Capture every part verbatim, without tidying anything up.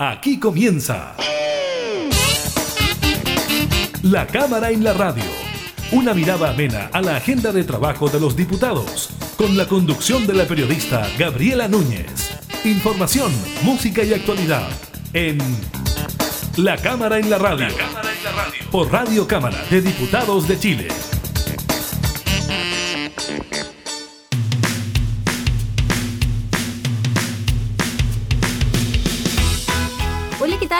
Aquí comienza La Cámara en la Radio. Una mirada amena a la agenda de trabajo de los diputados, con la conducción de la periodista Gabriela Núñez. Información, música y actualidad en La Cámara en la Radio, por Radio Cámara de Diputados de Chile.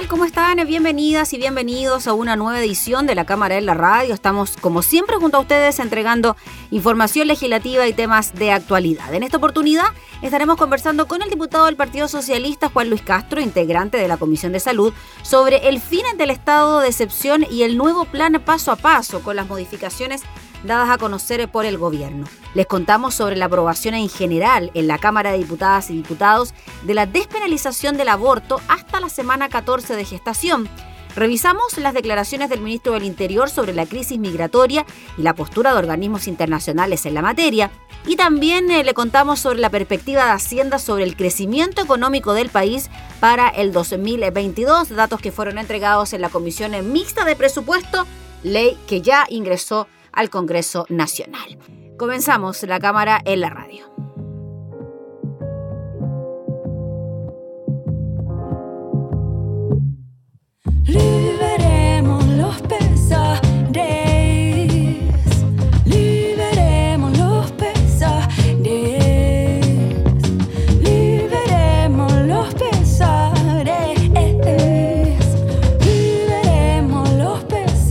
¿Cómo están? Bienvenidas y bienvenidos a una nueva edición de La Cámara en la Radio. Estamos, como siempre, junto a ustedes entregando información legislativa y temas de actualidad. En esta oportunidad estaremos conversando con el diputado del Partido Socialista, Juan Luis Castro, integrante de la Comisión de Salud, sobre el fin del estado de excepción y el nuevo plan paso a paso con las modificaciones dadas a conocer por el gobierno. Les contamos sobre la aprobación en general en la Cámara de Diputadas y Diputados de la despenalización del aborto hasta la semana catorce de gestación. Revisamos las declaraciones del ministro del Interior sobre la crisis migratoria y la postura de organismos internacionales en la materia. Y también eh, le contamos sobre la perspectiva de Hacienda sobre el crecimiento económico del país para el dos mil veintidós, datos que fueron entregados en la Comisión Mixta de Presupuesto, ley que ya ingresó al Congreso Nacional. Comenzamos La Cámara en la Radio. Liberemos los pesares, liberemos los pesares, liberemos los pesares, liberemos los pesares.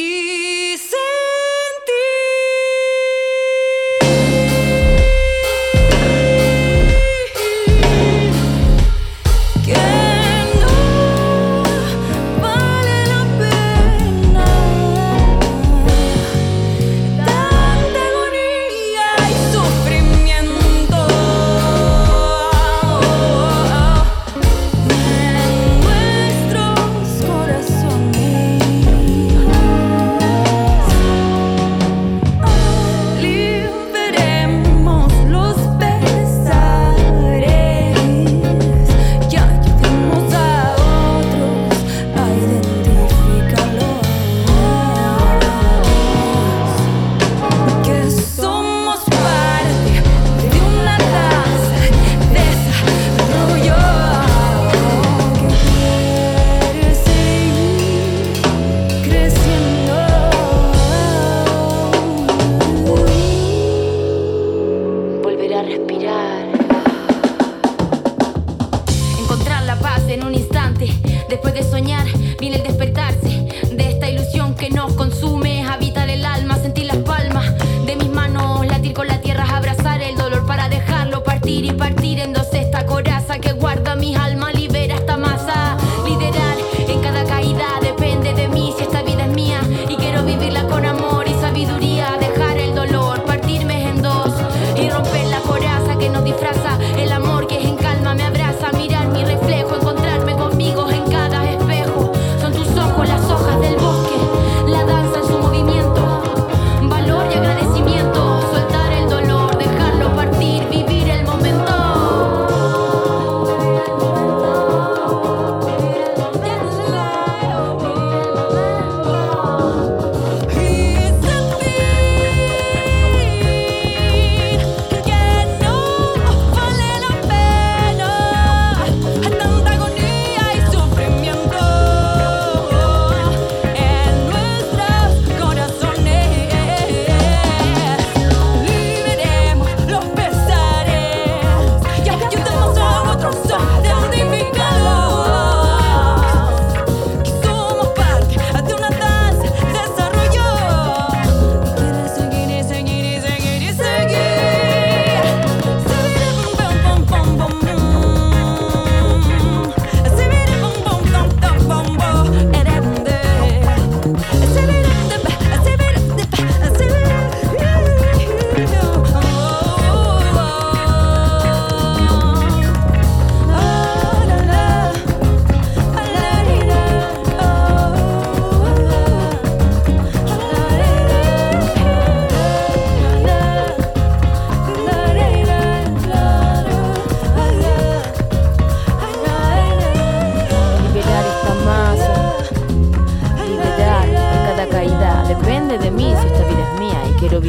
E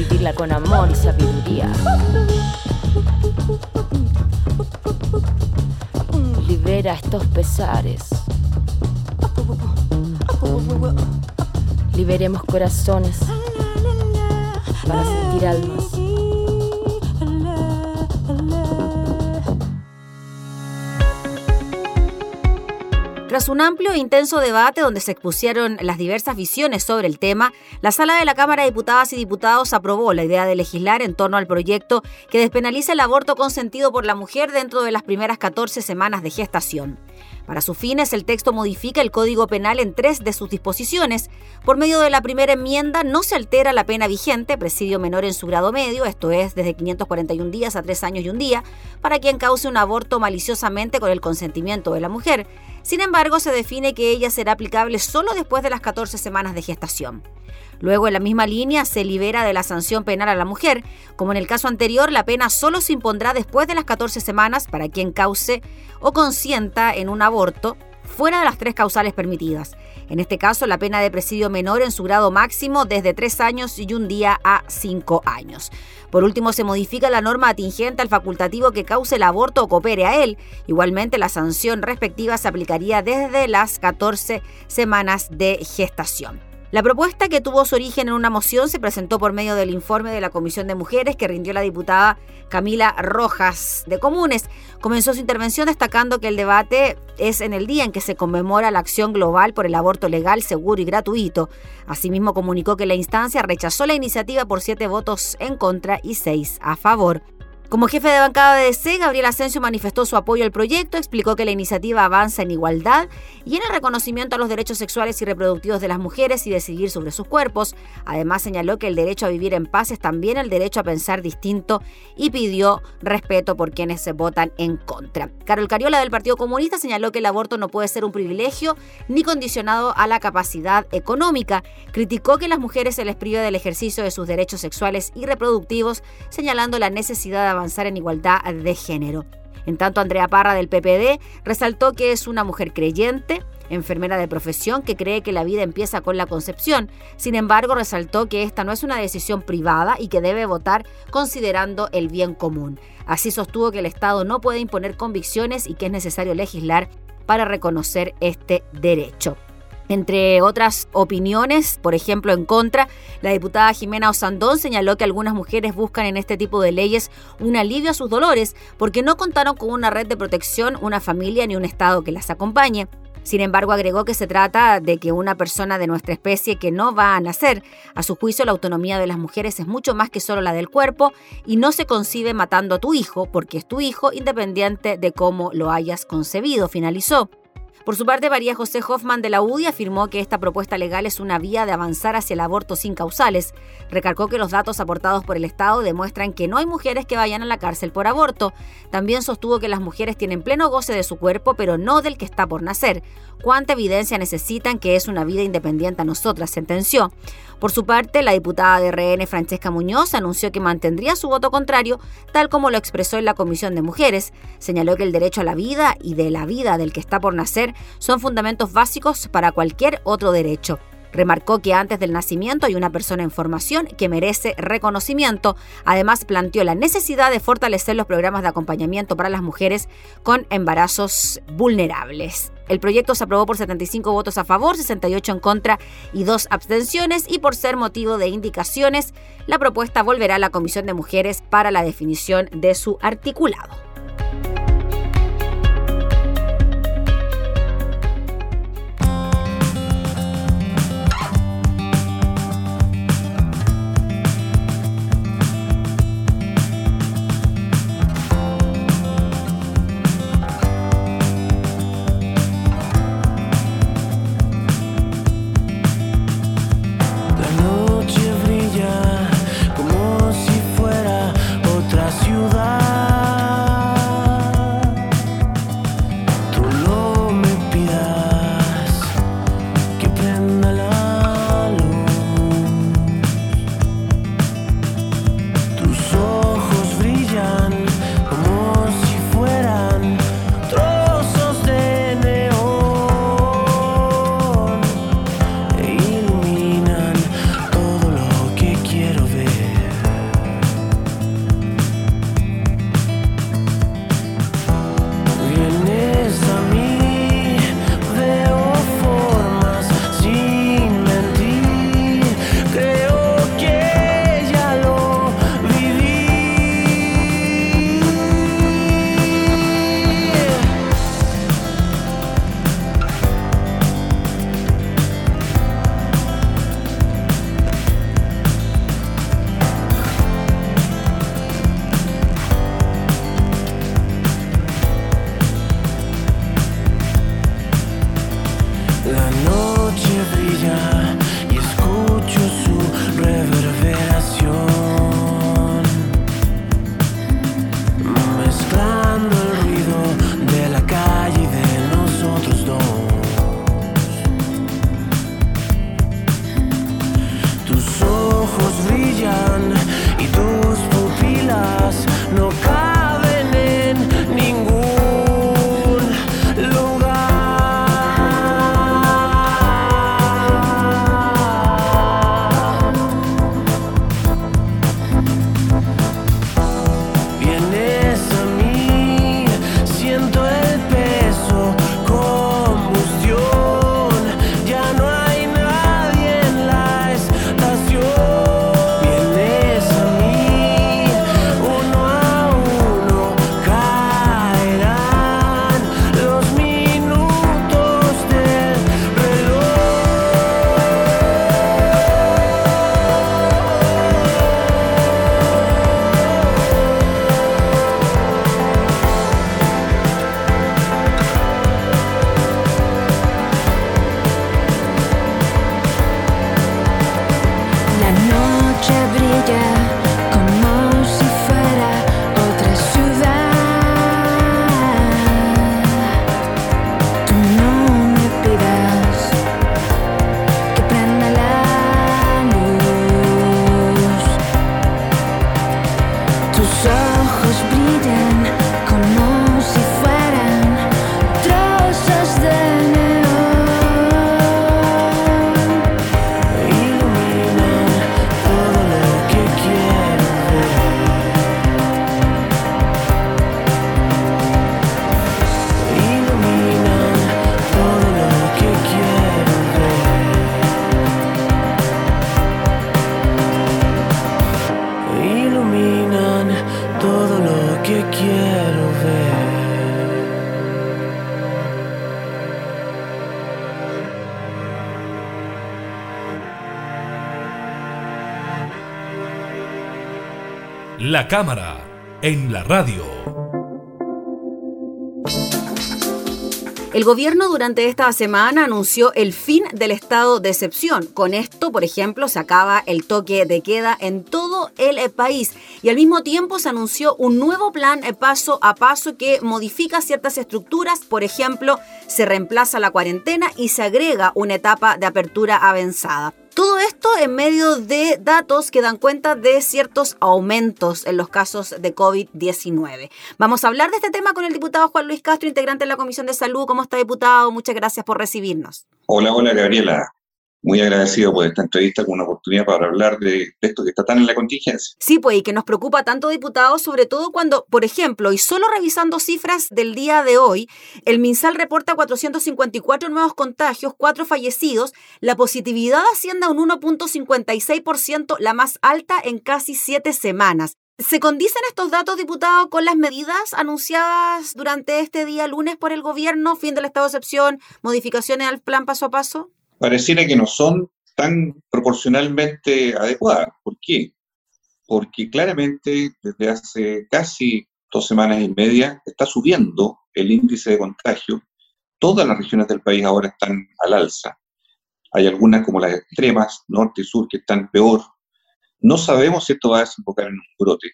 compartirla con amor y sabiduría. Libera estos pesares. Liberemos corazones para sentir almas. Tras un amplio e intenso debate donde se expusieron las diversas visiones sobre el tema, la Sala de la Cámara de Diputadas y Diputados aprobó la idea de legislar en torno al proyecto que despenaliza el aborto consentido por la mujer dentro de las primeras catorce semanas de gestación. Para sus fines, el texto modifica el Código Penal en tres de sus disposiciones. Por medio de la primera enmienda, no se altera la pena vigente, presidio menor en su grado medio, esto es, desde quinientos cuarenta y un días a tres años y un día, para quien cause un aborto maliciosamente con el consentimiento de la mujer. Sin embargo, se define que ella será aplicable solo después de las catorce semanas de gestación. Luego, en la misma línea, se libera de la sanción penal a la mujer. Como en el caso anterior, la pena solo se impondrá después de las catorce semanas para quien cause o consienta en un aborto fuera de las tres causales permitidas. En este caso, la pena de presidio menor en su grado máximo desde tres años y un día a cinco años. Por último, se modifica la norma atingente al facultativo que cause el aborto o coopere a él. Igualmente, la sanción respectiva se aplicaría desde las catorce semanas de gestación. La propuesta, que tuvo su origen en una moción, se presentó por medio del informe de la Comisión de Mujeres que rindió la diputada Camila Rojas de Comunes. Comenzó su intervención destacando que el debate es en el día en que se conmemora la acción global por el aborto legal, seguro y gratuito. Asimismo, comunicó que la instancia rechazó la iniciativa por siete votos en contra y seis a favor. Como jefe de bancada de D C, Gabriel Ascencio manifestó su apoyo al proyecto, explicó que la iniciativa avanza en igualdad y en el reconocimiento a los derechos sexuales y reproductivos de las mujeres y decidir sobre sus cuerpos. Además, señaló que el derecho a vivir en paz es también el derecho a pensar distinto y pidió respeto por quienes se votan en contra. Carol Cariola, del Partido Comunista, señaló que el aborto no puede ser un privilegio ni condicionado a la capacidad económica. Criticó que las mujeres se les prive del ejercicio de sus derechos sexuales y reproductivos, señalando la necesidad de avanzar en igualdad de género. En tanto, Andrea Parra, del P P D, resaltó que es una mujer creyente, enfermera de profesión, que cree que la vida empieza con la concepción. Sin embargo, resaltó que esta no es una decisión privada y que debe votar considerando el bien común. Así sostuvo que el Estado no puede imponer convicciones y que es necesario legislar para reconocer este derecho. Entre otras opiniones, por ejemplo, en contra, la diputada Jimena Osandón señaló que algunas mujeres buscan en este tipo de leyes un alivio a sus dolores porque no contaron con una red de protección, una familia ni un Estado que las acompañe. Sin embargo, agregó que se trata de que una persona de nuestra especie que no va a nacer. A su juicio, la autonomía de las mujeres es mucho más que solo la del cuerpo y no se concibe matando a tu hijo porque es tu hijo independiente de cómo lo hayas concebido, finalizó. Por su parte, María José Hoffmann, de la U D I, afirmó que esta propuesta legal es una vía de avanzar hacia el aborto sin causales. Recalcó que los datos aportados por el Estado demuestran que no hay mujeres que vayan a la cárcel por aborto. También sostuvo que las mujeres tienen pleno goce de su cuerpo, pero no del que está por nacer. ¿Cuánta evidencia necesitan que es una vida independiente a nosotras?, sentenció. Por su parte, la diputada de R N, Francesca Muñoz, anunció que mantendría su voto contrario, tal como lo expresó en la Comisión de Mujeres. Señaló que el derecho a la vida y de la vida del que está por nacer son fundamentos básicos para cualquier otro derecho. Remarcó que antes del nacimiento hay una persona en formación que merece reconocimiento. Además, planteó la necesidad de fortalecer los programas de acompañamiento para las mujeres con embarazos vulnerables. El proyecto se aprobó por setenta y cinco votos a favor, sesenta y ocho en contra y dos abstenciones, y por ser motivo de indicaciones, la propuesta volverá a la Comisión de Mujeres para la definición de su articulado. Ciudad La cámara en la radio. El gobierno durante esta semana anunció el fin del estado de excepción. Con esto, por ejemplo, se acaba el toque de queda en todo el país y al mismo tiempo se anunció un nuevo plan paso a paso que modifica ciertas estructuras. Por ejemplo, se reemplaza la cuarentena y se agrega una etapa de apertura avanzada. Todo esto en medio de datos que dan cuenta de ciertos aumentos en los casos de covid diecinueve. Vamos a hablar de este tema con el diputado Juan Luis Castro, integrante de la Comisión de Salud. ¿Cómo está, diputado? Muchas gracias por recibirnos. Hola, hola, Gabriela. Muy agradecido por esta entrevista, con una oportunidad para hablar de esto que está tan en la contingencia. Sí, pues, y que nos preocupa tanto, diputado, sobre todo cuando, por ejemplo, y solo revisando cifras del día de hoy, el Minsal reporta cuatrocientos cincuenta y cuatro nuevos contagios, cuatro fallecidos, la positividad asciende a un uno punto cincuenta y seis por ciento, la más alta en casi siete semanas. ¿Se condicen estos datos, diputado, con las medidas anunciadas durante este día lunes por el gobierno, fin del estado de excepción, modificaciones al plan paso a paso? Pareciera que no son tan proporcionalmente adecuadas. ¿Por qué? Porque claramente desde hace casi dos semanas y media está subiendo el índice de contagio. Todas las regiones del país ahora están al alza. Hay algunas como las extremas, norte y sur, que están peor. No sabemos si esto va a desembocar en un brote,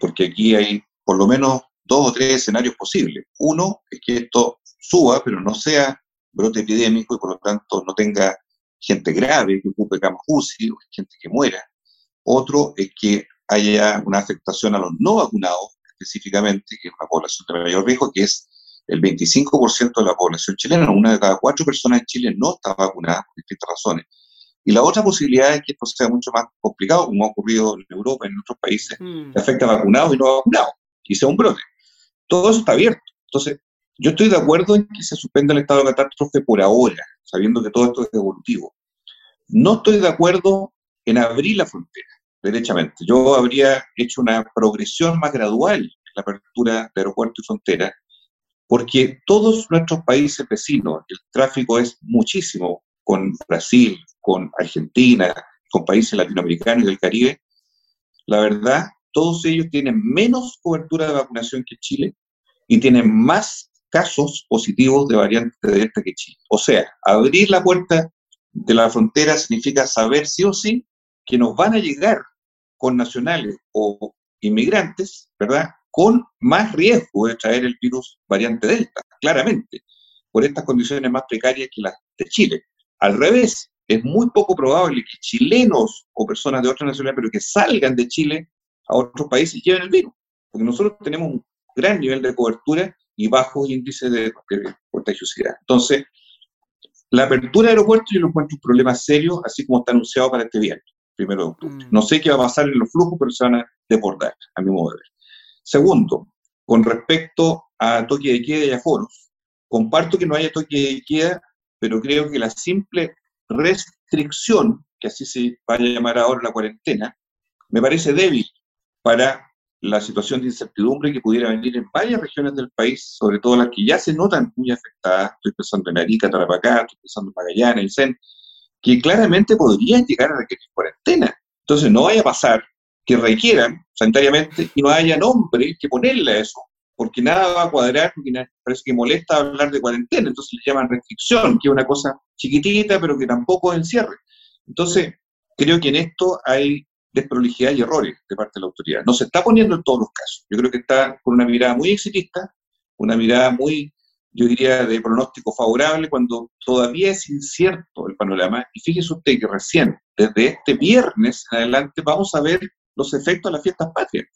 porque aquí hay por lo menos dos o tres escenarios posibles. Uno es que esto suba, pero no sea brote epidémico y por lo tanto no tenga gente grave que ocupe camas U C I o gente que muera. Otro es que haya una afectación a los no vacunados, específicamente, que es una población de mayor riesgo, que es el veinticinco por ciento de la población chilena. Una de cada cuatro personas en Chile no está vacunada por distintas razones. Y la otra posibilidad es que esto sea mucho más complicado, como ha ocurrido en Europa, en otros países, mm. que afecta a vacunados y no vacunados, y sea un brote. Todo eso está abierto. Entonces, yo estoy de acuerdo en que se suspenda el estado de catástrofe por ahora, sabiendo que todo esto es evolutivo. No estoy de acuerdo en abrir la frontera, derechamente. Yo habría hecho una progresión más gradual en la apertura de aeropuerto y frontera, porque todos nuestros países vecinos, el tráfico es muchísimo con Brasil, con Argentina, con países latinoamericanos y del Caribe. La verdad, todos ellos tienen menos cobertura de vacunación que Chile y tienen más casos positivos de variante Delta que Chile. O sea, abrir la puerta de la frontera significa saber sí o sí que nos van a llegar con nacionales o inmigrantes, ¿verdad?, con más riesgo de traer el virus variante Delta, claramente, por estas condiciones más precarias que las de Chile. Al revés, es muy poco probable que chilenos o personas de otras nacionalidades, pero que salgan de Chile a otros países, lleven el virus, porque nosotros tenemos un gran nivel de cobertura y bajos índices de, de contagiosidad. Entonces, la apertura de aeropuertos yo lo encuentro un problema serio, así como está anunciado para este viernes, primero de octubre. Mm. No sé qué va a pasar en los flujos, pero se van a desbordar, a mi modo de ver. Segundo, con respecto a toque de queda y aforos, comparto que no haya toque de queda, pero creo que la simple restricción, que así se va a llamar ahora la cuarentena, me parece débil para la situación de incertidumbre que pudiera venir en varias regiones del país, sobre todo las que ya se notan muy afectadas. Estoy pensando en Arica, Tarapacá, estoy pensando en Magallanes, Aysén, que claramente podrían llegar a requerir cuarentena. Entonces no vaya a pasar que requieran sanitariamente y no haya nombre que ponerle a eso, porque nada va a cuadrar, porque parece que molesta hablar de cuarentena, entonces le llaman restricción, que es una cosa chiquitita, pero que tampoco es el cierre. Entonces creo que en esto hay desprolijidad y errores de parte de la autoridad. No se está poniendo en todos los casos. Yo creo que está con una mirada muy exitista, una mirada muy, yo diría, de pronóstico favorable, cuando todavía es incierto el panorama. Y fíjese usted que recién, desde este viernes en adelante, vamos a ver los efectos de las fiestas patrias.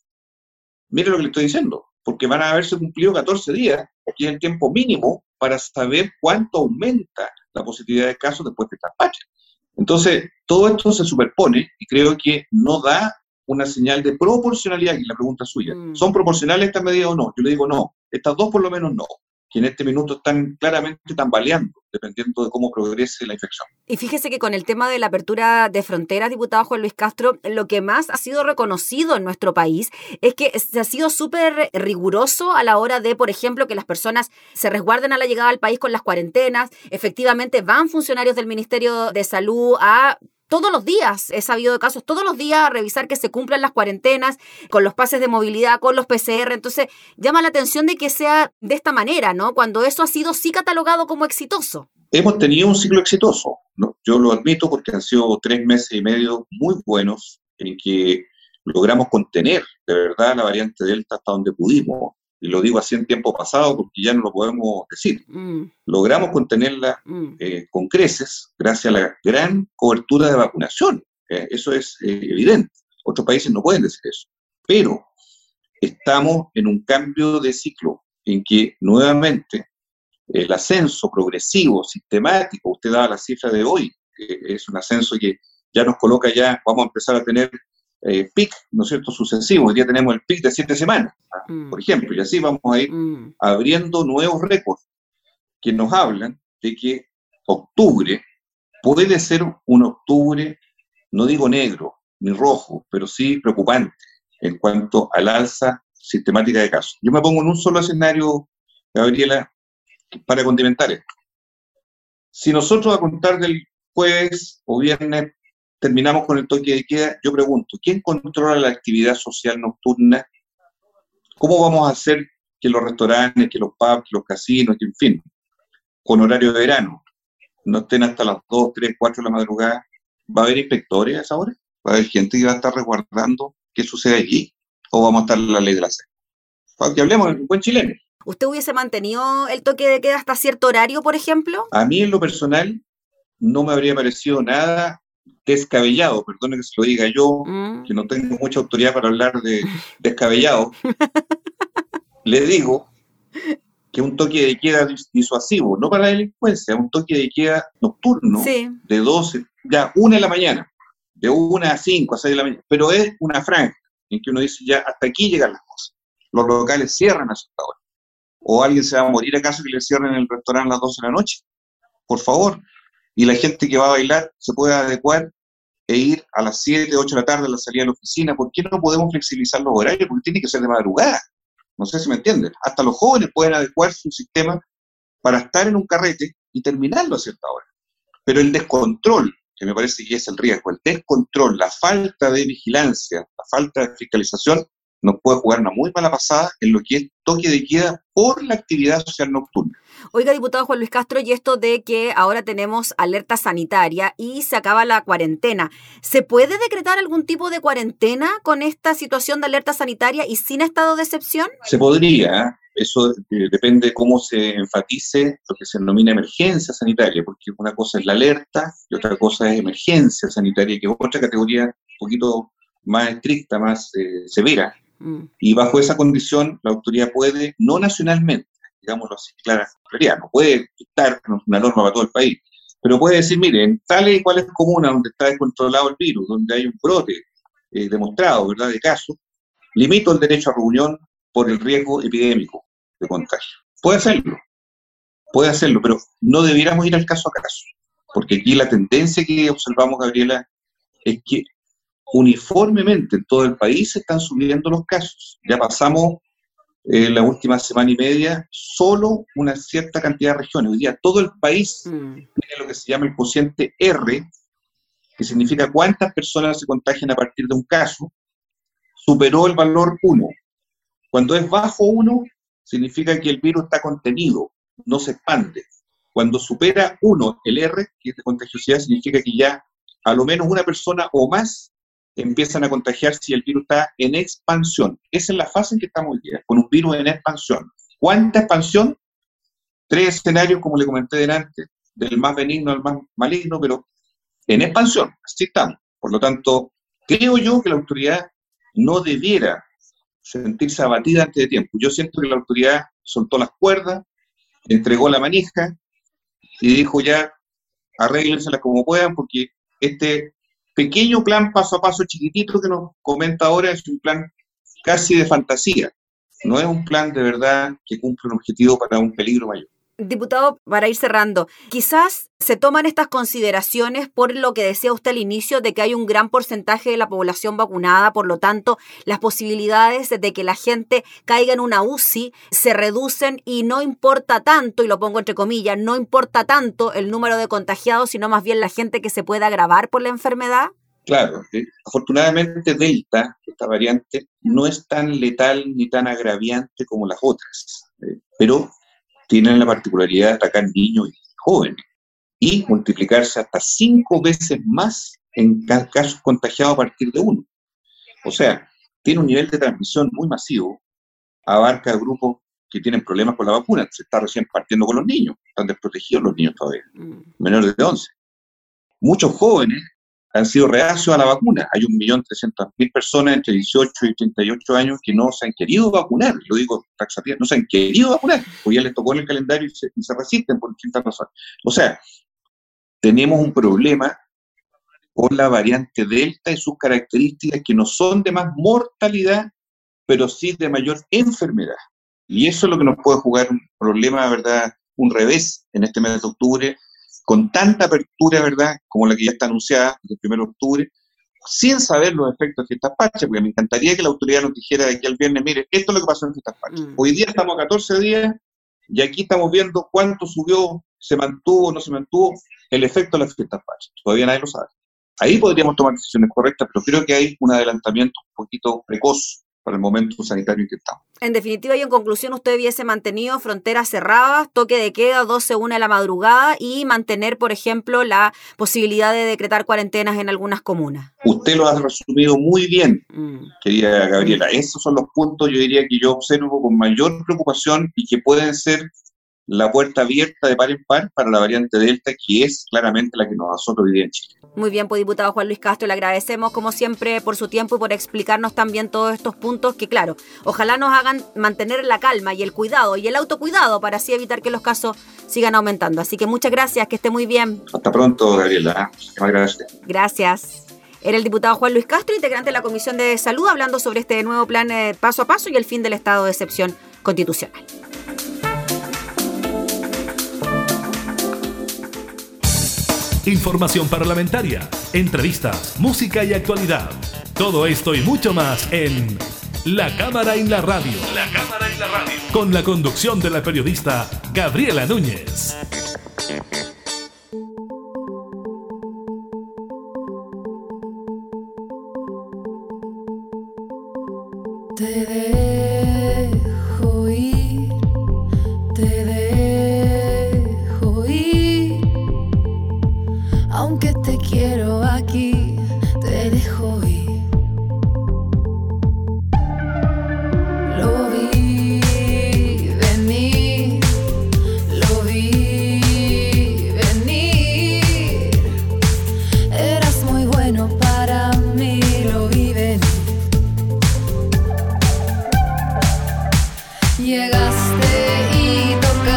Mire lo que le estoy diciendo, porque van a haberse cumplido catorce días, que es el tiempo mínimo para saber cuánto aumenta la positividad de casos después de fiestas patrias. Entonces, todo esto se superpone y creo que no da una señal de proporcionalidad, que es la pregunta suya. Mm. ¿Son proporcionales estas medidas o no? Yo le digo no. Estas dos por lo menos no, que en este minuto están claramente tambaleando, dependiendo de cómo progrese la infección. Y fíjese que con el tema de la apertura de fronteras, diputado Juan Luis Castro, lo que más ha sido reconocido en nuestro país es que se ha sido súper riguroso a la hora de, por ejemplo, que las personas se resguarden a la llegada al país con las cuarentenas. Efectivamente, van funcionarios del Ministerio de Salud a... todos los días, he sabido de casos, todos los días a revisar que se cumplan las cuarentenas, con los pases de movilidad, con los P C R. Entonces, llama la atención de que sea de esta manera, ¿no? Cuando eso ha sido sí catalogado como exitoso. Hemos tenido un ciclo exitoso, ¿no? Yo lo admito porque han sido tres meses y medio muy buenos en que logramos contener, de verdad, la variante Delta hasta donde pudimos. Y lo digo así en tiempo pasado porque ya no lo podemos decir. Mm. Logramos contenerla mm. eh, con creces gracias a la gran cobertura de vacunación. Eh, eso es eh, evidente. Otros países no pueden decir eso. Pero estamos en un cambio de ciclo en que nuevamente el ascenso progresivo, sistemático, usted daba la cifra de hoy, eh, es un ascenso que ya nos coloca ya, vamos a empezar a tener... Eh, pic, ¿no es cierto?, sucesivo. Hoy día tenemos el pic de siete semanas, mm. por ejemplo, y así vamos a ir mm. abriendo nuevos récords que nos hablan de que octubre puede ser un octubre, no digo negro ni rojo, pero sí preocupante en cuanto al alza sistemática de casos. Yo me pongo en un solo escenario, Gabriela, para condimentar esto. Si nosotros a contar del jueves o viernes terminamos con el toque de queda, yo pregunto, ¿quién controla la actividad social nocturna? ¿Cómo vamos a hacer que los restaurantes, que los pubs, que los casinos, que en fin, con horario de verano, no estén hasta las dos, tres, cuatro de la madrugada? ¿Va a haber inspectores a esa hora? ¿Va a haber gente que va a estar resguardando qué sucede allí? ¿O vamos a estar en la ley de la selva? Para que hablemos en buen chileno. ¿Usted hubiese mantenido el toque de queda hasta cierto horario, por ejemplo? A mí, en lo personal, no me habría parecido nada descabellado, perdone que se lo diga yo, mm. que no tengo mucha autoridad para hablar de descabellado. Le digo que un toque de queda dis- disuasivo, no para la delincuencia, un toque de queda nocturno, sí, de doce, ya una de la mañana, de una a cinco, a seis de la mañana, pero es una franja en que uno dice ya hasta aquí llegan las cosas. Los locales cierran a cierta hora. O alguien se va a morir acaso que le cierren el restaurante a las doce de la noche. Por favor. Y la gente que va a bailar se puede adecuar e ir a las siete, ocho de la tarde a la salida de la oficina. ¿Por qué no podemos flexibilizar los horarios? Porque tiene que ser de madrugada. No sé si me entienden. Hasta los jóvenes pueden adecuar su sistema para estar en un carrete y terminarlo a cierta hora. Pero el descontrol, que me parece que es el riesgo, el descontrol, la falta de vigilancia, la falta de fiscalización, nos puede jugar una muy mala pasada en lo que es toque de queda por la actividad social nocturna. Oiga, diputado Juan Luis Castro, y esto de que ahora tenemos alerta sanitaria y se acaba la cuarentena, ¿se puede decretar algún tipo de cuarentena con esta situación de alerta sanitaria y sin estado de excepción? Se podría, eso eh, depende cómo se enfatice lo que se denomina emergencia sanitaria, porque una cosa es la alerta y otra cosa es emergencia sanitaria, que es otra categoría un poquito más estricta, más eh, severa. Y bajo esa condición, la autoridad puede, no nacionalmente, digámoslo así, clara, no puede dictar una norma para todo el país, pero puede decir, mire, en tales y cuales comunas donde está descontrolado el virus, donde hay un brote eh, demostrado, ¿verdad?, de casos, limito el derecho a reunión por el riesgo epidémico de contagio. Puede hacerlo, puede hacerlo, pero no debiéramos ir al caso a caso, porque aquí la tendencia que observamos, Gabriela, es que uniformemente en todo el país se están subiendo los casos. Ya pasamos eh, la última semana y media solo una cierta cantidad de regiones. Hoy día todo el país mm. tiene lo que se llama el cociente R, que significa cuántas personas se contagian a partir de un caso, superó el valor uno. Cuando es bajo uno, significa que el virus está contenido, no se expande. Cuando supera uno el R, que es de contagiosidad, significa que ya a lo menos una persona o más empiezan a contagiarse y el virus está en expansión. Esa es la fase en que estamos hoy día, con un virus en expansión. ¿Cuánta expansión? Tres escenarios, como le comenté delante, del más benigno al más maligno, pero en expansión, así estamos. Por lo tanto, creo yo que la autoridad no debiera sentirse abatida antes de tiempo. Yo siento que la autoridad soltó las cuerdas, entregó la manija y dijo ya, arréglenselas como puedan, porque este pequeño plan paso a paso chiquitito que nos comenta ahora es un plan casi de fantasía. No es un plan de verdad que cumple un objetivo para un peligro mayor. Diputado, para ir cerrando, quizás se toman estas consideraciones por lo que decía usted al inicio de que hay un gran porcentaje de la población vacunada, por lo tanto, las posibilidades de que la gente caiga en una U C I se reducen y no importa tanto, y lo pongo entre comillas, no importa tanto el número de contagiados, sino más bien la gente que se pueda agravar por la enfermedad. Claro, eh, afortunadamente Delta, esta variante, no es tan letal ni tan agraviante como las otras, eh, pero tienen la particularidad de atacar niños y jóvenes y multiplicarse hasta cinco veces más en casos contagiados a partir de uno. O sea, tiene un nivel de transmisión muy masivo, abarca grupos que tienen problemas con la vacuna, se está recién partiendo con los niños, están desprotegidos los niños todavía, menores de once. Muchos jóvenes han sido reacios a la vacuna. Hay un millón trescientas mil personas entre dieciocho y treinta y ocho años que no se han querido vacunar. Lo digo taxativamente, no se han querido vacunar, porque ya les tocó en el calendario y se, y se resisten por distintas razones. O sea, tenemos un problema con la variante Delta y sus características que no son de más mortalidad, pero sí de mayor enfermedad. Y eso es lo que nos puede jugar un problema, ¿verdad? Un revés en este mes de octubre, con tanta apertura, ¿verdad?, como la que ya está anunciada el primero de octubre, sin saber los efectos de Fiestas Patrias, porque me encantaría que la autoridad nos dijera de aquí al viernes, mire, esto es lo que pasó en Fiestas Patrias. Hoy día estamos a catorce días y aquí estamos viendo cuánto subió, se mantuvo, no se mantuvo, el efecto de las Fiestas Patrias. Todavía nadie lo sabe. Ahí podríamos tomar decisiones correctas, pero creo que hay un adelantamiento un poquito precoz para el momento sanitario en que estamos. En definitiva y en conclusión, usted hubiese mantenido fronteras cerradas, toque de queda, doce a una de la madrugada y mantener, por ejemplo, la posibilidad de decretar cuarentenas en algunas comunas. Usted lo ha resumido muy bien, mm. querida Gabriela. Esos son los puntos, yo diría, que yo observo con mayor preocupación y que pueden ser la puerta abierta de par en par para la variante Delta, que es claramente la que nos azota hoy día en Chile. Muy bien, pues diputado Juan Luis Castro, le agradecemos como siempre por su tiempo y por explicarnos también todos estos puntos que, claro, ojalá nos hagan mantener la calma y el cuidado y el autocuidado para así evitar que los casos sigan aumentando. Así que muchas gracias, que esté muy bien. Hasta pronto, Gabriela. Muchas gracias. Gracias. Era el diputado Juan Luis Castro, integrante de la Comisión de Salud, hablando sobre este nuevo plan eh, paso a paso y el fin del estado de excepción constitucional. Información parlamentaria, entrevistas, música y actualidad. Todo esto y mucho más en La Cámara y la Radio. La Cámara y la Radio. Con la conducción de la periodista Gabriela Núñez. Te dejo ir, te dejo ir. Aunque te quiero aquí, te dejo ir. Lo vi venir, lo vi venir. Eras muy bueno para mí, lo vi venir. Llegaste y tocaste.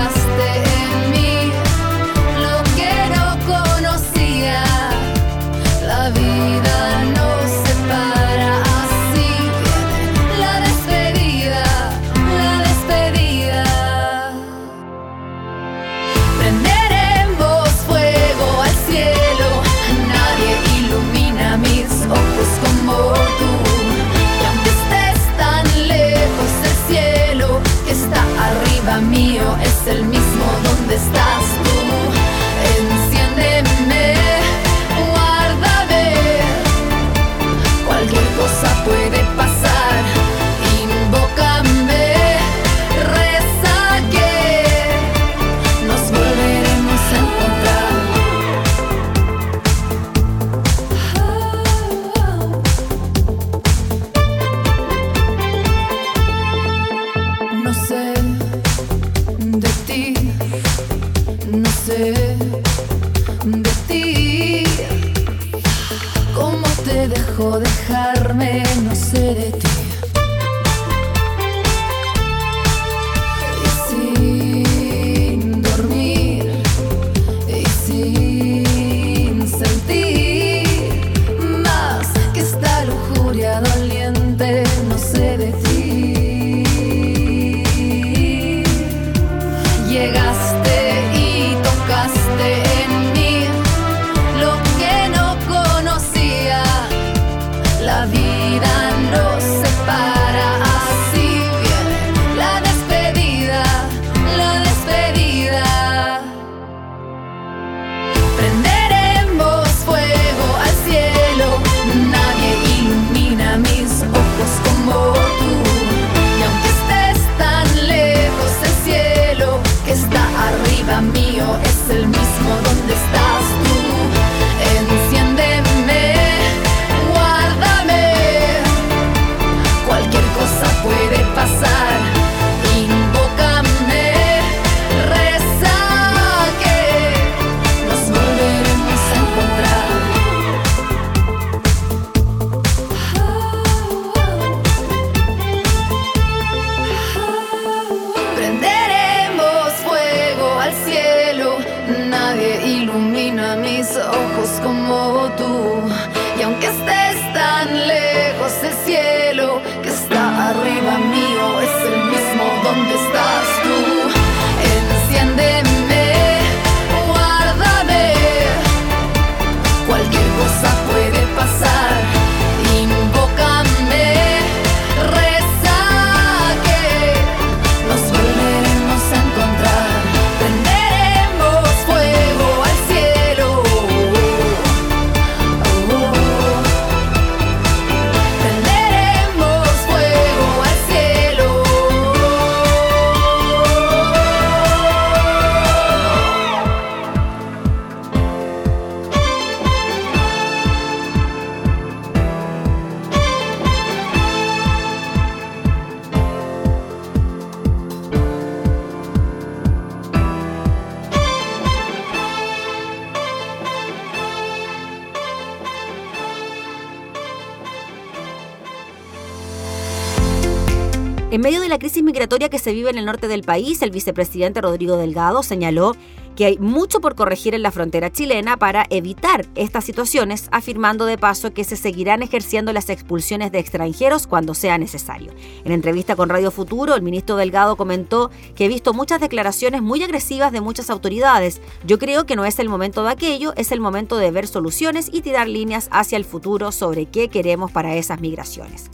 te dejo dejarme, no sé de ti. En medio de la crisis migratoria que se vive en el norte del país, el vicepresidente Rodrigo Delgado señaló que hay mucho por corregir en la frontera chilena para evitar estas situaciones, afirmando de paso que se seguirán ejerciendo las expulsiones de extranjeros cuando sea necesario. En entrevista con Radio Futuro, el ministro Delgado comentó que he visto muchas declaraciones muy agresivas de muchas autoridades. Yo creo que no es el momento de aquello, es el momento de ver soluciones y tirar líneas hacia el futuro sobre qué queremos para esas migraciones.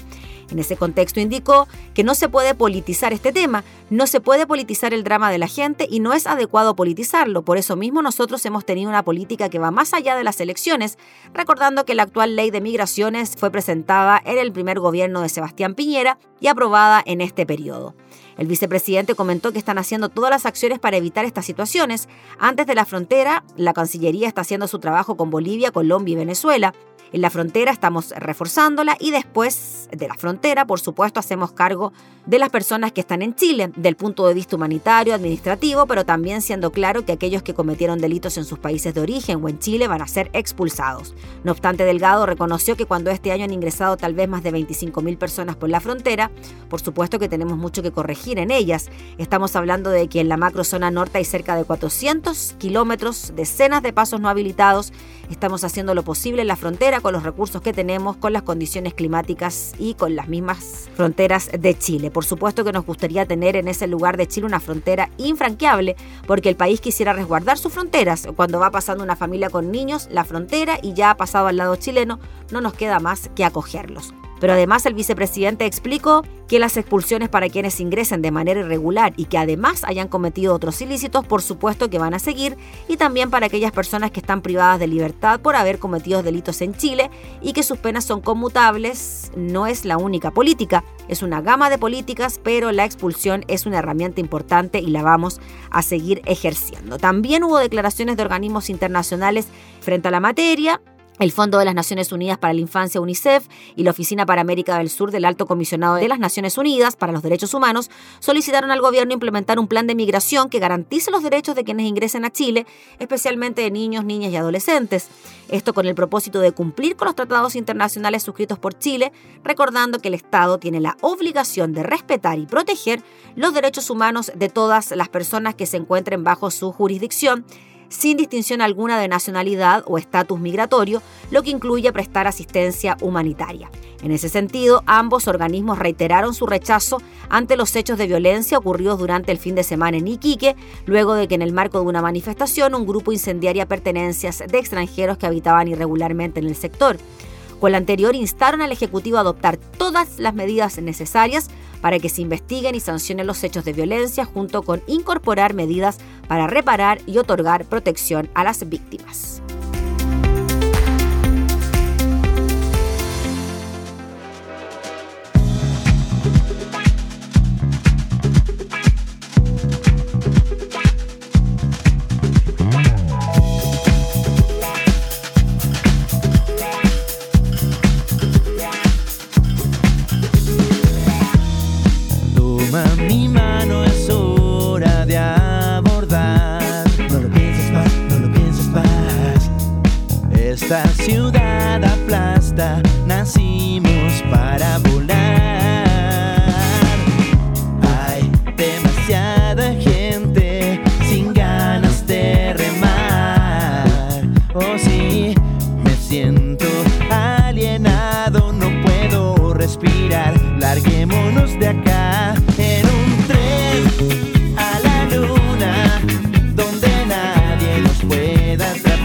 En ese contexto indicó que no se puede politizar este tema, no se puede politizar el drama de la gente y no es adecuado politizarlo. Por eso mismo nosotros hemos tenido una política que va más allá de las elecciones, recordando que la actual ley de migraciones fue presentada en el primer gobierno de Sebastián Piñera y aprobada en este periodo. El vicepresidente comentó que están haciendo todas las acciones para evitar estas situaciones. Antes de la frontera, la Cancillería está haciendo su trabajo con Bolivia, Colombia y Venezuela. En la frontera estamos reforzándola y después de la frontera, por supuesto, hacemos cargo de las personas que están en Chile, del punto de vista humanitario, administrativo, pero también siendo claro que aquellos que cometieron delitos en sus países de origen o en Chile van a ser expulsados. No obstante, Delgado reconoció que cuando este año han ingresado tal vez más de veinticinco mil personas por la frontera, por supuesto que tenemos mucho que corregir en ellas. Estamos hablando de que en la macrozona norte hay cerca de cuatrocientos kilómetros, decenas de pasos no habilitados. Estamos haciendo lo posible en la frontera con los recursos que tenemos, con las condiciones climáticas y con las mismas fronteras de Chile. Por supuesto que nos gustaría tener en ese lugar de Chile una frontera infranqueable, porque el país quisiera resguardar sus fronteras. Cuando va pasando una familia con niños, la frontera, y ya ha pasado al lado chileno, no nos queda más que acogerlos. Pero además el vicepresidente explicó que las expulsiones para quienes ingresen de manera irregular y que además hayan cometido otros ilícitos, por supuesto que van a seguir, y también para aquellas personas que están privadas de libertad por haber cometido delitos en Chile y que sus penas son conmutables. No es la única política, es una gama de políticas, pero la expulsión es una herramienta importante y la vamos a seguir ejerciendo. También hubo declaraciones de organismos internacionales frente a la materia. el Fondo de las Naciones Unidas para la Infancia, UNICEF, y la Oficina para América del Sur del Alto Comisionado de las Naciones Unidas para los Derechos Humanos solicitaron al gobierno implementar un plan de migración que garantice los derechos de quienes ingresen a Chile, especialmente de niños, niñas y adolescentes. Esto con el propósito de cumplir con los tratados internacionales suscritos por Chile, recordando que el Estado tiene la obligación de respetar y proteger los derechos humanos de todas las personas que se encuentren bajo su jurisdicción, sin distinción alguna de nacionalidad o estatus migratorio, lo que incluye prestar asistencia humanitaria. En ese sentido, ambos organismos reiteraron su rechazo ante los hechos de violencia ocurridos durante el fin de semana en Iquique, luego de que en el marco de una manifestación un grupo incendiara pertenencias de extranjeros que habitaban irregularmente en el sector. Con lo anterior, instaron al Ejecutivo a adoptar todas las medidas necesarias para que se investiguen y sancionen los hechos de violencia, junto con incorporar medidas para reparar y otorgar protección a las víctimas. Esta ciudad aplasta, nacimos para volar. Hay demasiada gente sin ganas de remar. Oh sí, me siento alienado, no puedo respirar. Larguémonos de acá en un tren a la luna, donde nadie nos pueda atrapar.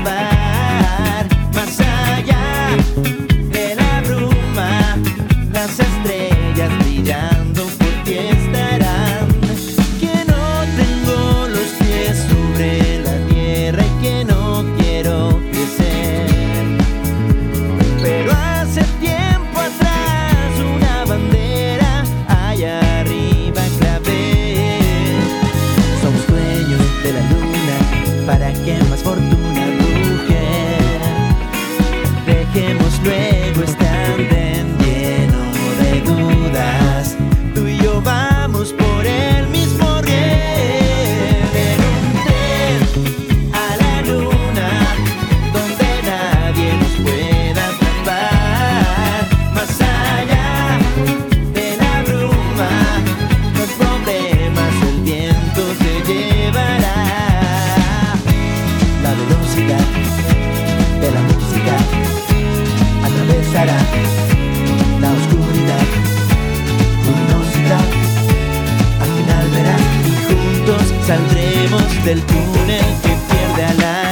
De la bruma, las estrellas brillando por ti estarán. Que no tengo los pies sobre la tierra y que no quiero crecer. Pero hace tiempo atrás una bandera allá arriba clavé. Somos dueños de la luna, ¿para qué más fortuna? Dejemos luego este andén lleno de dudas. Tú y yo vamos por el mismo riel. En un tren a la luna, donde nadie nos pueda atrapar. Más allá de la bruma, los problemas el viento se llevará. La velocidad de la música atravesará la oscuridad, luminosidad. Al final verás y juntos saldremos del túnel que pierde a la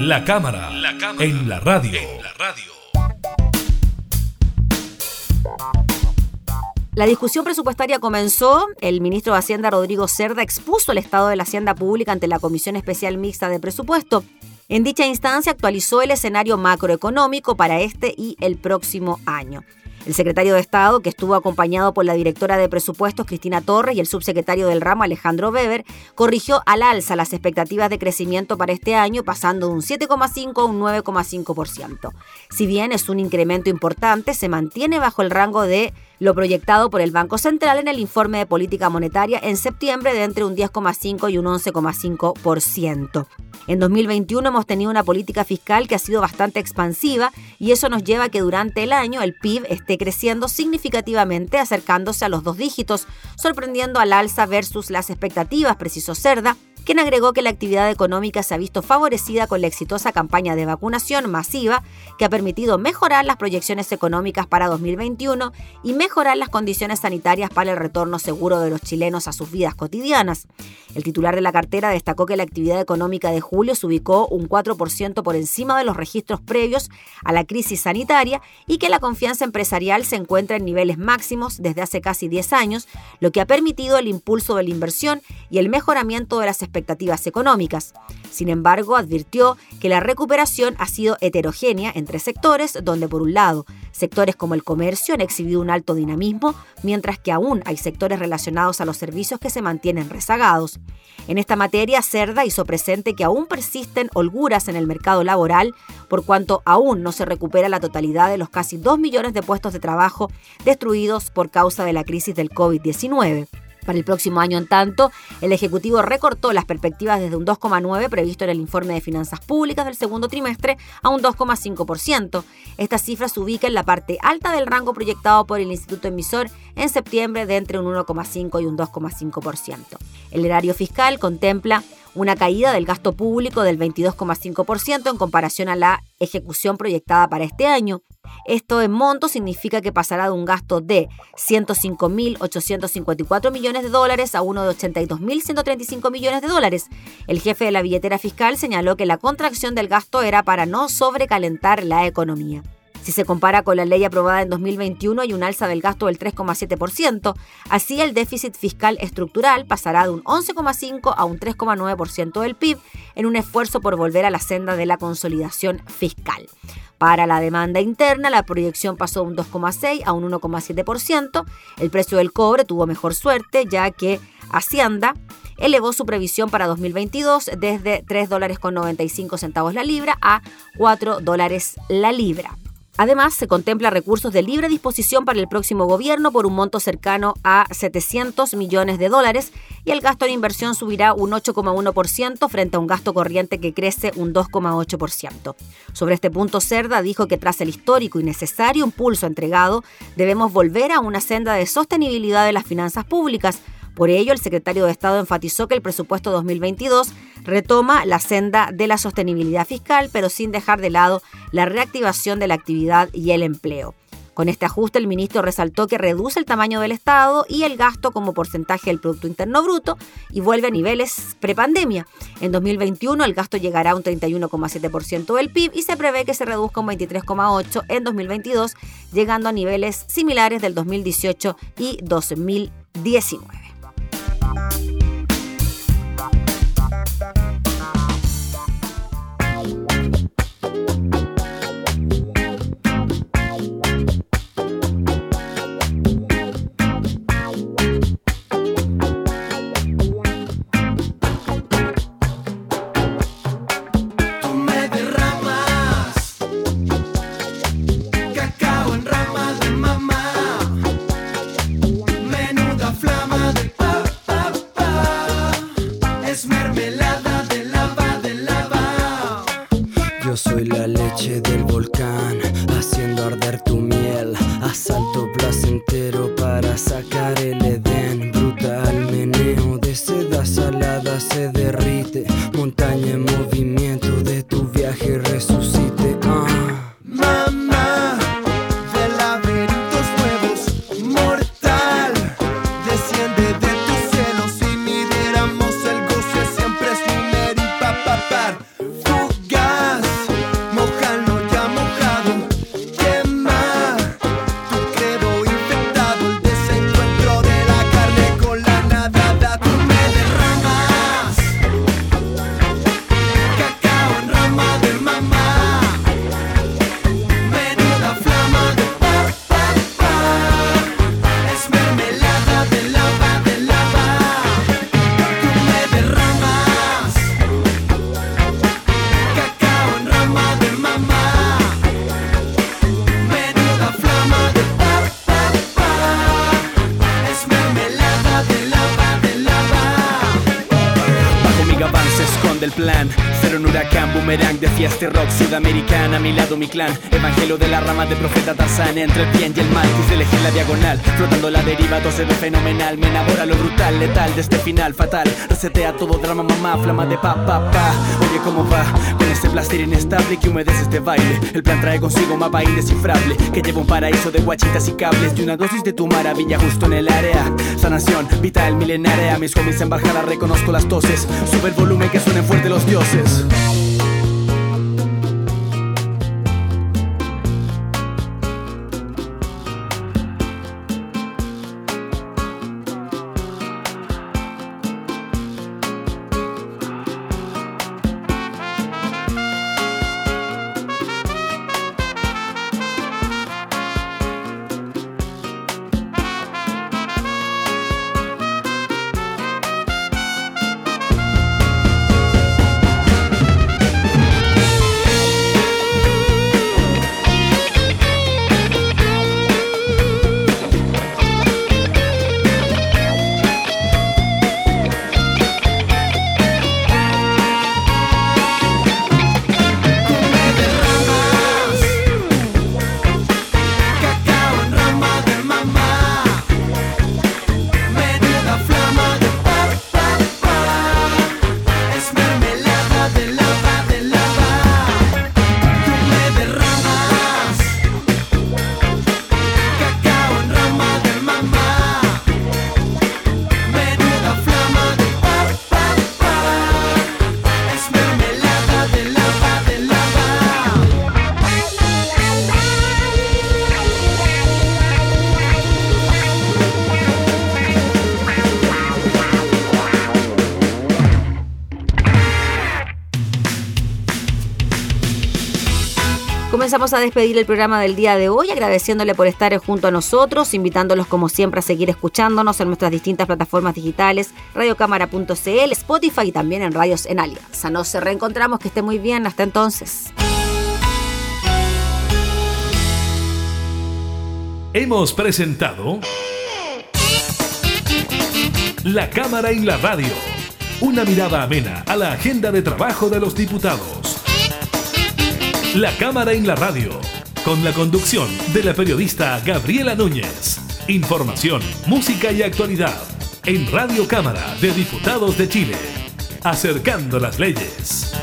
La cámara, la cámara en la radio. En la radio. La discusión presupuestaria comenzó. El ministro de Hacienda, Rodrigo Cerda, expuso el estado de la Hacienda Pública ante la Comisión Especial Mixta de Presupuesto. En dicha instancia actualizó el escenario macroeconómico para este y el próximo año. El secretario de Estado, que estuvo acompañado por la directora de presupuestos Cristina Torres y el subsecretario del ramo Alejandro Weber, corrigió al alza las expectativas de crecimiento para este año, pasando de un siete coma cinco a un nueve coma cinco por ciento. Si bien es un incremento importante, se mantiene bajo el rango de lo proyectado por el Banco Central en el informe de política monetaria en septiembre de entre un diez coma cinco y un once coma cinco por ciento. En dos mil veintiuno hemos tenido una política fiscal que ha sido bastante expansiva y eso nos lleva a que durante el año el P I B esté creciendo significativamente, acercándose a los dos dígitos, sorprendiendo al alza versus las expectativas, precisó Cerda, quien agregó que la actividad económica se ha visto favorecida con la exitosa campaña de vacunación masiva que ha permitido mejorar las proyecciones económicas para dos mil veintiuno y mejorar las condiciones sanitarias para el retorno seguro de los chilenos a sus vidas cotidianas. El titular de la cartera destacó que la actividad económica de julio se ubicó un cuatro por ciento por encima de los registros previos a la crisis sanitaria y que la confianza empresarial se encuentra en niveles máximos desde hace casi diez años, lo que ha permitido el impulso de la inversión y el mejoramiento de las expectativas expectativas económicas. Sin embargo, advirtió que la recuperación ha sido heterogénea entre sectores, donde por un lado, sectores como el comercio han exhibido un alto dinamismo, mientras que aún hay sectores relacionados a los servicios que se mantienen rezagados. En esta materia, Cerda hizo presente que aún persisten holguras en el mercado laboral, por cuanto aún no se recupera la totalidad de los casi dos millones de puestos de trabajo destruidos por causa de la crisis del COVID diecinueve. Para el próximo año, en tanto, el Ejecutivo recortó las perspectivas desde un dos coma nueve por ciento previsto en el informe de finanzas públicas del segundo trimestre a un dos coma cinco por ciento. Esta cifra se ubica en la parte alta del rango proyectado por el Instituto Emisor en septiembre de entre un uno coma cinco por ciento y un dos coma cinco por ciento. El erario fiscal contempla una caída del gasto público del veintidós coma cinco por ciento en comparación a la ejecución proyectada para este año. Esto en monto significa que pasará de un gasto de ciento cinco mil ochocientos cincuenta y cuatro millones de dólares a uno de ochenta y dos mil ciento treinta y cinco millones de dólares. El jefe de la billetera fiscal señaló que la contracción del gasto era para no sobrecalentar la economía. Si se compara con la ley aprobada en dos mil veintiuno, hay un alza del gasto del tres coma siete por ciento. Así, el déficit fiscal estructural pasará de un once coma cinco por ciento a un tres coma nueve por ciento del P I B en un esfuerzo por volver a la senda de la consolidación fiscal. Para la demanda interna, la proyección pasó de un dos coma seis por ciento a un uno coma siete por ciento. El precio del cobre tuvo mejor suerte, ya que Hacienda elevó su previsión para dos mil veintidós desde tres dólares con noventa y cinco centavos la libra a cuatro dólares la libra. Además, se contempla recursos de libre disposición para el próximo gobierno por un monto cercano a setecientos millones de dólares y el gasto en inversión subirá un ocho coma uno por ciento frente a un gasto corriente que crece un dos coma ocho por ciento. Sobre este punto, Cerda dijo que tras el histórico y necesario impulso entregado, debemos volver a una senda de sostenibilidad de las finanzas públicas. Por ello, el secretario de Estado enfatizó que el presupuesto dos mil veintidós retoma la senda de la sostenibilidad fiscal, pero sin dejar de lado la reactivación de la actividad y el empleo. Con este ajuste, el ministro resaltó que reduce el tamaño del Estado y el gasto como porcentaje del Producto Interno Bruto y vuelve a niveles prepandemia. En dos mil veintiuno, el gasto llegará a un treinta y uno coma siete por ciento del P I B y se prevé que se reduzca un veintitrés coma ocho por ciento en dos mil veintidós, llegando a niveles similares del dos mil dieciocho y dos mil diecinueve. Flama de ejecución del plan. Cero en huracán, boomerang de fiesta rock sudamericana. A mi lado mi clan, evangelio de la rama de profeta Tarzán. Entre el bien y el mal, quise elegir la diagonal, flotando la deriva, doce de fenomenal. Me enamora lo brutal, letal, de este final fatal. Resetea todo drama, mamá, flama de pa, pa, pa. Oye, ¿cómo va? Con este blaster inestable que humedece este baile. El plan trae consigo un mapa indescifrable que lleva un paraíso de guachitas y cables y una dosis de tu maravilla justo en el área. Sanación, vital, milenaria. Mis homies en bajada, reconozco las toses. Sube el volumen que suenen fuerte los dioses. Comenzamos a despedir el programa del día de hoy, agradeciéndole por estar junto a nosotros, invitándolos como siempre a seguir escuchándonos en nuestras distintas plataformas digitales, radiocámara punto c l, Spotify y también en Radios en Alianza. Nos reencontramos, que esté muy bien, hasta entonces. Hemos presentado La Cámara y la Radio, una mirada amena a la agenda de trabajo de los diputados. La Cámara en la Radio, con la conducción de la periodista Gabriela Núñez. Información, música y actualidad en Radio Cámara de Diputados de Chile. Acercando las leyes.